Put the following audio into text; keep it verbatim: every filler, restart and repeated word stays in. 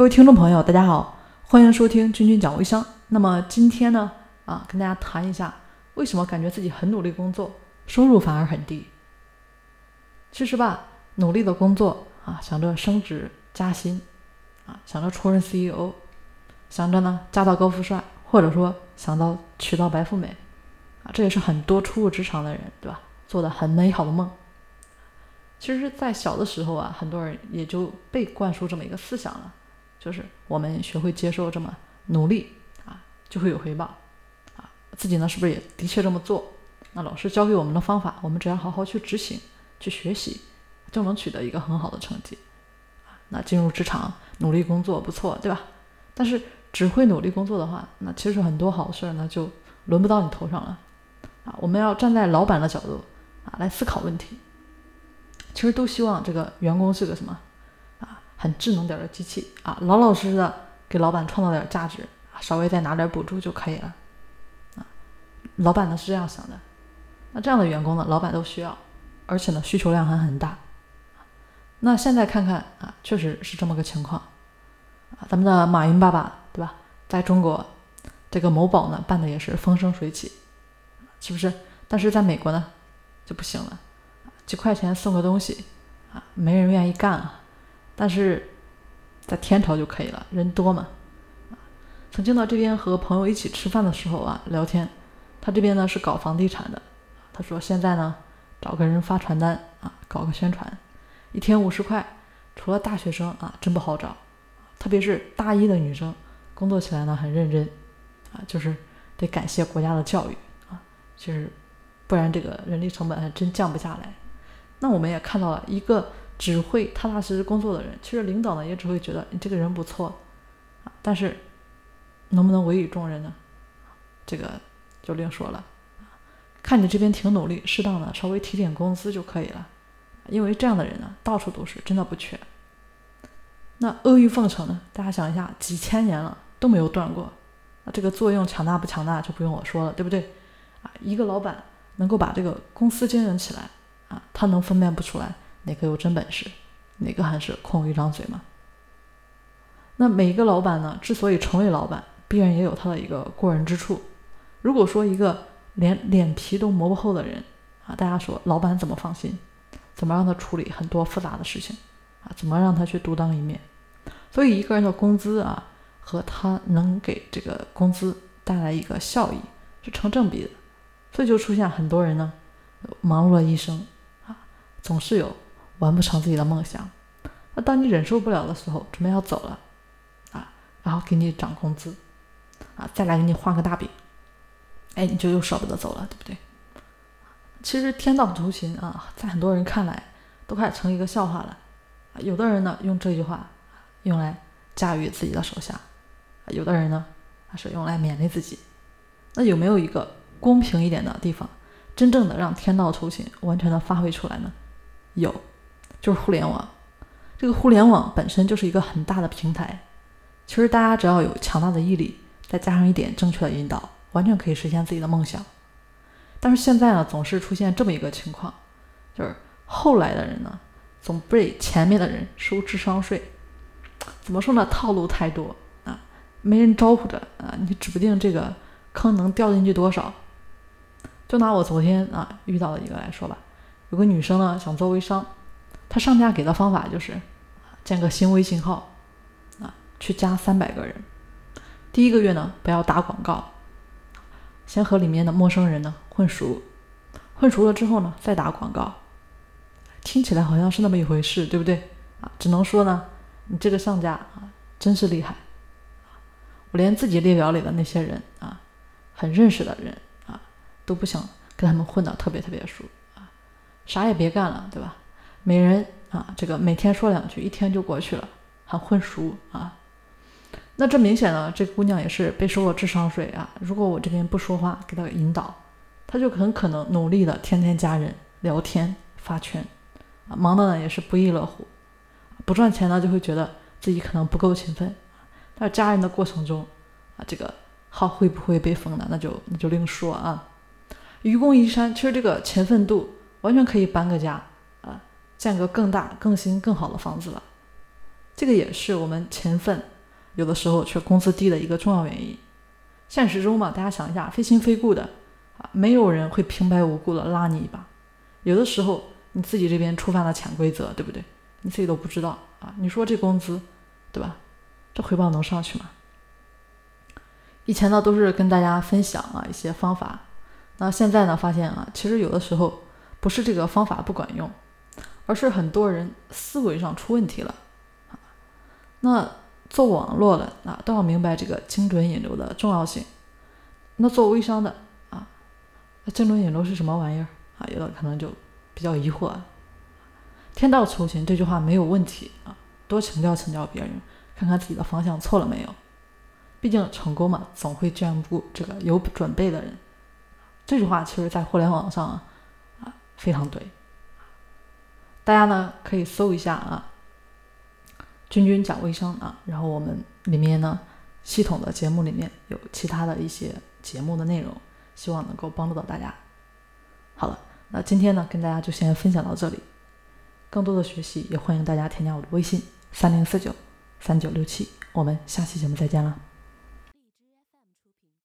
各位听众朋友大家好，欢迎收听君君讲微商。那么今天呢啊，跟大家谈一下为什么感觉自己很努力工作，收入反而很低。其实吧，努力的工作啊，想着升职加薪啊，想着出任 C E O， 想着呢嫁到高富帅，或者说想到娶到白富美啊，这也是很多初入职场的人对吧做的很美好的梦。其实在小的时候啊，很多人也就被灌输这么一个思想了，就是我们学会接受这么努力啊，就会有回报啊。自己呢是不是也的确这么做，那老师教给我们的方法，我们只要好好去执行去学习，就能取得一个很好的成绩啊。那进入职场努力工作不错对吧，但是只会努力工作的话，那其实很多好事呢就轮不到你头上了啊。我们要站在老板的角度啊来思考问题。其实都希望这个员工是个什么啊，很智能点的机器啊，老老实实的给老板创造点价值，稍微再拿点补助就可以了啊。老板呢是这样想的，那这样的员工呢，老板都需要，而且呢需求量还很大。那现在看看啊，确实是这么个情况啊。咱们的马云爸爸对吧，在中国这个某宝呢办的也是风生水起，是不是？但是在美国呢就不行了。几块钱送个东西啊，没人愿意干啊，但是在天朝就可以了，人多嘛、啊、曾经到这边和朋友一起吃饭的时候啊聊天，他这边呢是搞房地产的，他说现在呢找个人发传单啊，搞个宣传，一天五十块，除了大学生啊真不好找，特别是大一的女生工作起来呢很认真啊，就是得感谢国家的教育啊，就是不然这个人力成本还真降不下来。那我们也看到了，一个只会踏踏实实工作的人，其实领导呢也只会觉得你这个人不错，但是能不能委以重任呢，这个就另说了。看你这边挺努力，适当的稍微提点工资就可以了，因为这样的人呢到处都是，真的不缺。那阿谀奉承呢，大家想一下，几千年了都没有断过，那这个作用强大不强大就不用我说了，对不对啊？一个老板能够把这个公司经营起来啊，他能分辨不出来哪个有真本事，哪个还是空一张嘴吗？那每一个老板呢之所以成为老板，必然也有他的一个过人之处。如果说一个连脸皮都磨不厚的人啊，大家说老板怎么放心，怎么让他处理很多复杂的事情啊，怎么让他去独当一面。所以一个人的工资啊和他能给这个工资带来一个效益是成正比的，所以就出现很多人呢忙碌了一生总是有完不成自己的梦想。那当你忍受不了的时候，准备要走了啊，然后给你涨工资啊，再来给你画个大饼，哎，你就又舍不得走了，对不对？其实天道酬勤啊，在很多人看来都快成一个笑话了。有的人呢用这句话用来驾驭自己的手下，有的人呢是用来勉励自己。那有没有一个公平一点的地方，真正的让天道酬勤完全的发挥出来呢？有，就是互联网。这个互联网本身就是一个很大的平台，其实大家只要有强大的毅力，再加上一点正确的引导，完全可以实现自己的梦想。但是现在呢总是出现这么一个情况，就是后来的人呢总被前面的人收智商税。怎么说呢，套路太多啊，没人招呼着啊，你指不定这个坑能掉进去多少。就拿我昨天啊遇到的一个来说吧，有个女生呢想做微商，她上架给的方法就是建个新微信号啊，去加三百个人，第一个月呢不要打广告，先和里面的陌生人呢混熟，混熟了之后呢再打广告。听起来好像是那么一回事，对不对啊？只能说呢你这个上架啊真是厉害。我连自己列表里的那些人啊很认识的人都不想跟他们混得特别特别熟啊，啥也别干了，对吧？每人啊，这个每天说两句，一天就过去了，还混熟啊。那这明显呢，这个姑娘也是被收了智商税啊。如果我这边不说话，给她引导，她就很可能努力的天天加人聊天发圈啊，忙的呢也是不亦乐乎。不赚钱呢，就会觉得自己可能不够勤奋。但加人的过程中啊，这个号会不会被封呢？那就那就另说啊。愚公移山，其实这个勤奋度完全可以搬个家啊，建个更大更新更好的房子了。这个也是我们勤奋有的时候却工资低的一个重要原因。现实中嘛，大家想一下，非亲非故的没有人会平白无故的拉你一把，有的时候你自己这边触犯了潜规则，对不对？你自己都不知道啊！你说这工资，对吧？这回报能上去吗？以前呢都是跟大家分享啊一些方法，那现在呢发现啊，其实有的时候不是这个方法不管用，而是很多人思维上出问题了。那做网络的啊都要明白这个精准引流的重要性，那做微商的啊，精准引流是什么玩意儿啊？有的可能就比较疑惑啊。天道酬勤这句话没有问题啊，多请教请教别人，看看自己的方向错了没有。毕竟成功嘛，总会眷顾这个有准备的人。这句话其实在互联网上啊，啊非常对。大家呢可以搜一下啊，君君讲微商啊，然后我们里面呢系统的节目里面有其他的一些节目的内容，希望能够帮助到大家。好了，那今天呢跟大家就先分享到这里。更多的学习也欢迎大家添加我的微信三零四九三九六七，我们下期节目再见了。